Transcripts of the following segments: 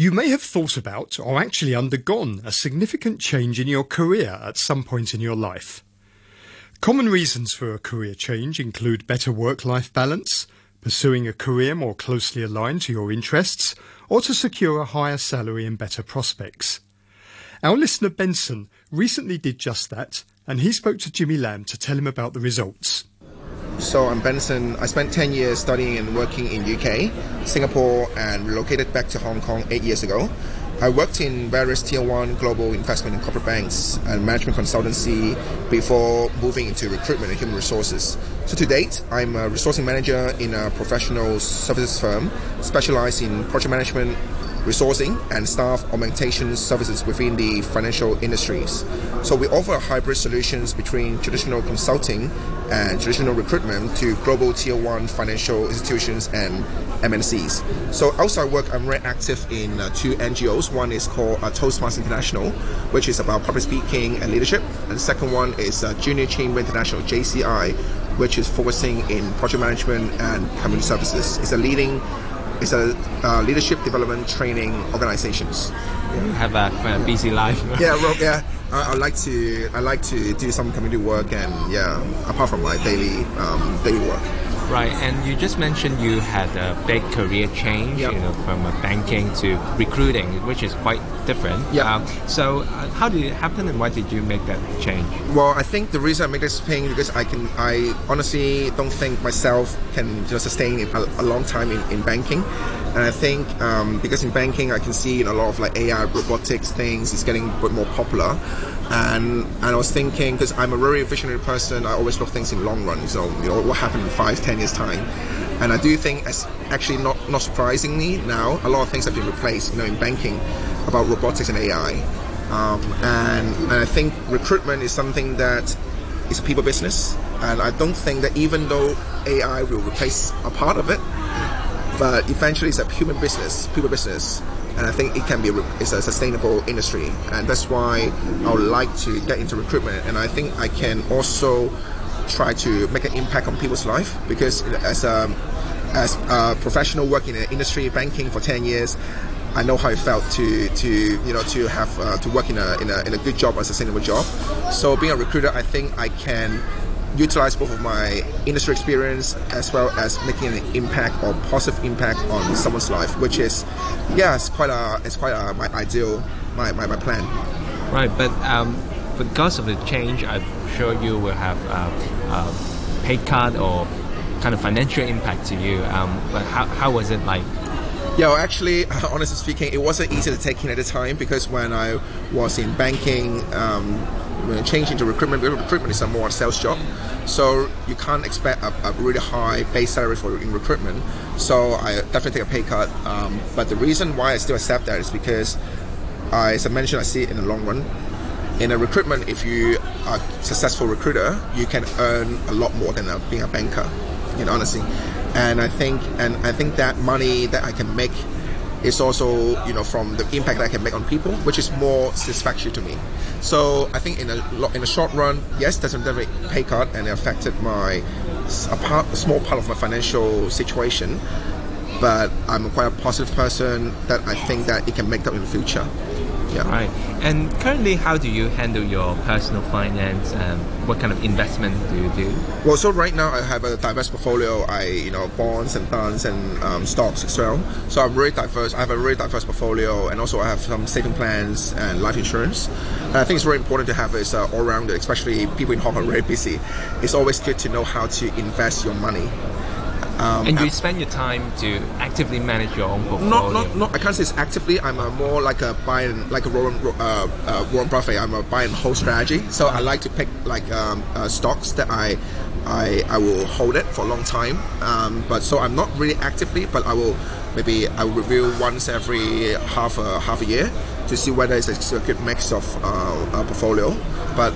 You may have thought about or actually undergone a significant change in your career at some point in your life. Common reasons for a career change include better work-life balance, pursuing a career more closely aligned to your interests, or to secure a higher salary and better prospects. Our listener Benson recently did just that, and he spoke to Jimmy Lam to tell him about the results. So I'm Benson. I spent 10 years studying and working in UK, Singapore, and relocated back to Hong Kong 8 years ago. I worked in various tier 1 global investment and corporate banks and management consultancy before moving into recruitment and human resources. So to date, I'm a resourcing manager in a professional services firm specialized in project management, resourcing and staff augmentation services within the financial industries. So we offer hybrid solutions between traditional consulting and traditional recruitment to global tier 1 financial institutions and MNCs. So outside work, I'm very active in two NGOs. One is called Toastmasters International, which is about public speaking and leadership. And the second one is Junior Chamber International, JCI, which is focusing in project management and community services. It's a leadership development training organizations. Yeah. Have a busy life. I like to do some community work and apart from my daily work. Right, and you just mentioned you had a big career change, from banking to recruiting, which is quite different. Yep. So how did it happen, and why did you make that change? Well, I think the reason I made this change because I honestly don't think myself can just sustain a long time in banking. And I think because in banking I can see a lot of like AI, robotics things is getting a bit more popular. And I was thinking, because I'm a very visionary person, I always look things in the long run. So what happened in 5-10 years time? And I do think, as actually not surprisingly now, a lot of things have been replaced. In banking, about robotics and AI. And I think recruitment is something that is a people business. And I don't think that even though AI will replace a part of it, but eventually it's a human business, people business. And I think it's a sustainable industry. And that's why I would like to get into recruitment. And I think I can also try to make an impact on people's life, because as a professional working in the industry, banking for 10 years, I know how it felt to work in a good job, a sustainable job. So being a recruiter, I think I can utilize both of my industry experience as well as making an impact or positive impact on someone's life, which is, it's quite my ideal, my plan. Right, but because of the change, I'm sure you will have a pay cut or kind of financial impact to you. But how was it like? Yeah, well, actually, honestly speaking, it wasn't easy to take in at the time, because when I was in banking, changing to recruitment is a more sales job, so you can't expect a really high base salary in recruitment. So I definitely take a pay cut, but the reason why I still accept that is because, as I mentioned, I see it in the long run. In a recruitment, if you are a successful recruiter, you can earn a lot more than being a banker, honestly. And I think that money that I can make is also, from the impact that I can make on people, which is more satisfactory to me. So I think in a short run, yes, there's a pay cut, and it affected a small part of my financial situation. But I'm quite a positive person that I think that it can make up in the future. Yeah. Right. And currently, how do you handle your personal finance? What kind of investment do you do? Well, so right now I have a diverse portfolio. Bonds and funds and stocks as well. So I'm very diverse. I have a very diverse portfolio, and also I have some saving plans and life insurance. And I think it's very important to have this all rounded, especially people in Hong Kong are very busy. It's always good to know how to invest your money. And you spend your time to actively manage your own portfolio? Not. I can't say it's actively. I'm more like a Warren Buffett. I'm a buy and hold strategy. So I like to pick stocks that I will hold it for a long time. But so I'm not really actively, but I will review once every half a year to see whether it's a good mix of a portfolio. But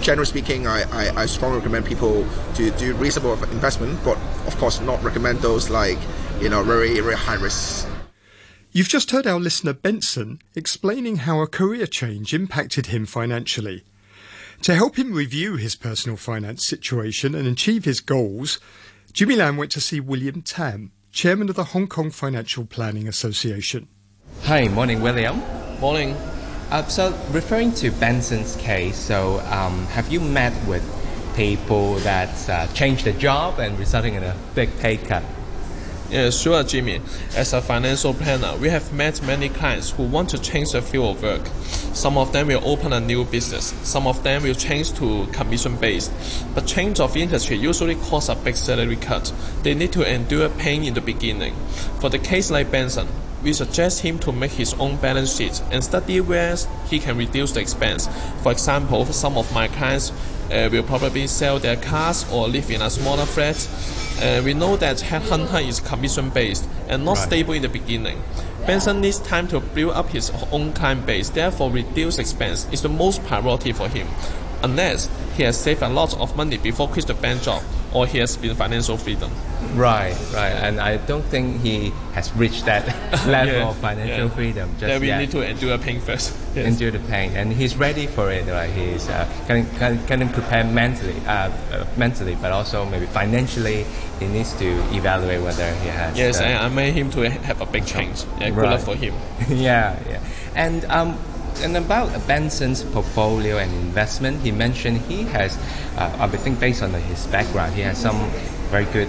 generally speaking, I strongly recommend people to do reasonable investment, but of course not recommend those very, very high risk. You've just heard our listener Benson explaining how a career change impacted him financially. To help him review his personal finance situation and achieve his goals, Jimmy Lam went to see William Tam, chairman of the Hong Kong Financial Planning Association. Hi, morning William. Morning. So referring to Benson's case, so have you met with people that changed their job and resulting in a big pay cut? Yeah, sure, Jimmy. As a financial planner, we have met many clients who want to change their field of work. Some of them will open a new business. Some of them will change to commission-based. But change of industry usually causes a big salary cut. They need to endure pain in the beginning. For the case like Benson, we suggest him to make his own balance sheet and study where he can reduce the expense. For example, some of my clients will probably sell their cars or live in a smaller flat. We know that headhunter is commission-based and not stable in the beginning. Benson needs time to build up his own client base, therefore reduce expense is the most priority for him, unless he has saved a lot of money before quit the bank job or he has been financial freedom. Right, and I don't think he has reached that level of financial freedom just yet. We need to endure pain first. Yes. Endure the pain, and he's ready for it, right? He's can prepare mentally, but also maybe financially, he needs to evaluate whether he has. Yes, and I made him to have a big change. Yeah, good luck for him. And about Benson's portfolio and investment, he mentioned he has, I think based on his background, he has some very good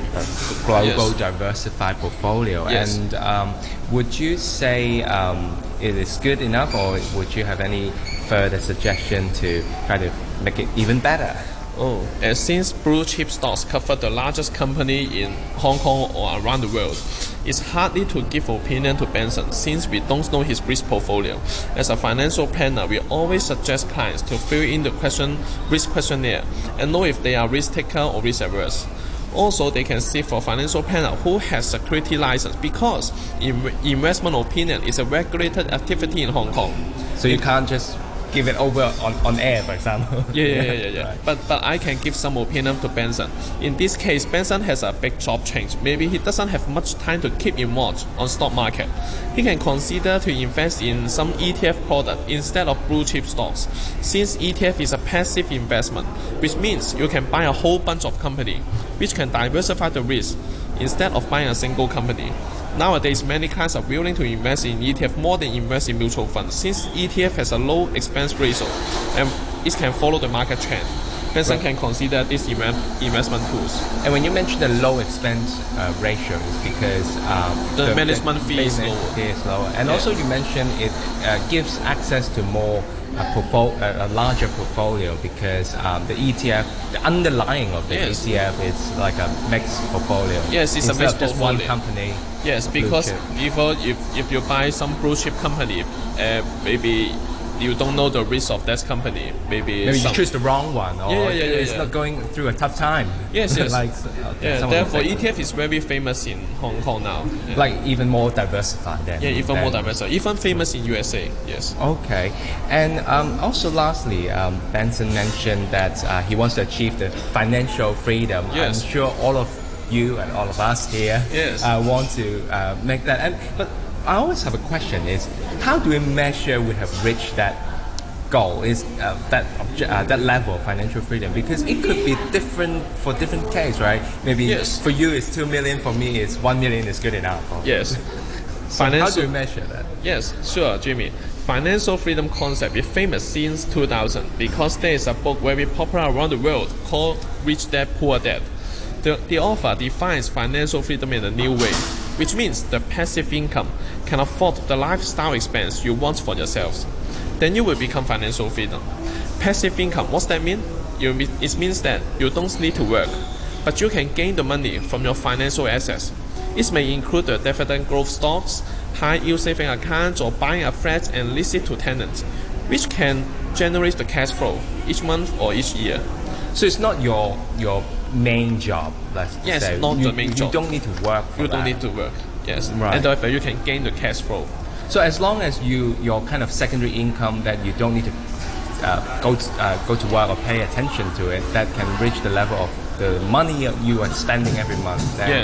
global diversified portfolio. Yes. And would you say it is good enough, or would you have any further suggestion to kind of make it even better? Oh, since Blue Chip Stocks cover the largest company in Hong Kong or around the world, it's hardly to give opinion to Benson since we don't know his risk portfolio. As a financial planner, we always suggest clients to fill in the risk questionnaire and know if they are risk taker or risk averse. Also, they can seek for financial planner who has security license because investment opinion is a regulated activity in Hong Kong. So you can't just give it over on air, for example. Right. But I can give some opinion to Benson. In this case, Benson has a big job change. Maybe he doesn't have much time to keep in watch on stock market. He can consider to invest in some ETF product instead of blue chip stocks, since ETF is a passive investment, which means you can buy a whole bunch of company, which can diversify the risk instead of buying a single company. Nowadays, many clients are willing to invest in ETF more than invest in mutual funds, since ETF has a low expense ratio and it can follow the market trend. Benson can consider these investment tools. And when you mention the low expense ratio, it's because the management fee is lower. And also you mentioned it gives access to more a larger portfolio because the ETF, the underlying of the ETF is like a mixed portfolio. Yes, it's a mixed portfolio. Just one company. Yes, because if you buy some blue chip company, maybe you don't know the risk of that company. Maybe you choose the wrong one, or it's not going through a tough time. Yes. Therefore, ETF is very famous in Hong Kong now. Yeah. Like even more diversified than. Yeah, even more diversified. Even famous in USA. Yes. Okay, and also lastly, Benson mentioned that he wants to achieve the financial freedom. Yes. I'm sure all of you and all of us here want to make that. But I always have a question: is how do we measure we have reached that goal? Is that level of financial freedom? Because it could be different for different case, right? Maybe for you it's 2 million, for me it's 1 million is good enough. Yes. So how do you measure that? Yes, sure, Jimmy. Financial freedom concept is famous since 2000 because there is a book very popular around the world called Rich Dad, Poor Dad. The author defines financial freedom in a new way, which means the passive income can afford the lifestyle expense you want for yourselves. Then you will become financial freedom. Passive income, what's that mean? It means that you don't need to work, but you can gain the money from your financial assets. It may include the dividend growth stocks, high-yield saving accounts, or buying a flat and lease it to tenants, which can generate the cash flow each month or each year. So it's not your main job, let's say. Not the main job. You don't need to work for that. You don't need to work, Right. And therefore you can gain the cash flow. So as long as your kind of secondary income that you don't need to go to work or pay attention to it, that can reach the level of the money you are spending every month, then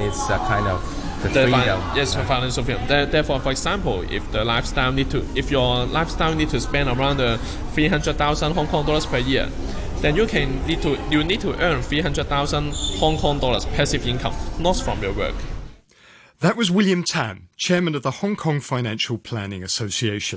it's a kind of the freedom. Financial freedom. Therefore, for example, if your lifestyle need to spend around 300,000 Hong Kong dollars per year, then you need to earn 300,000 Hong Kong dollars passive income, not from your work. That was William Tam, chairman of the Hong Kong Financial Planning Association.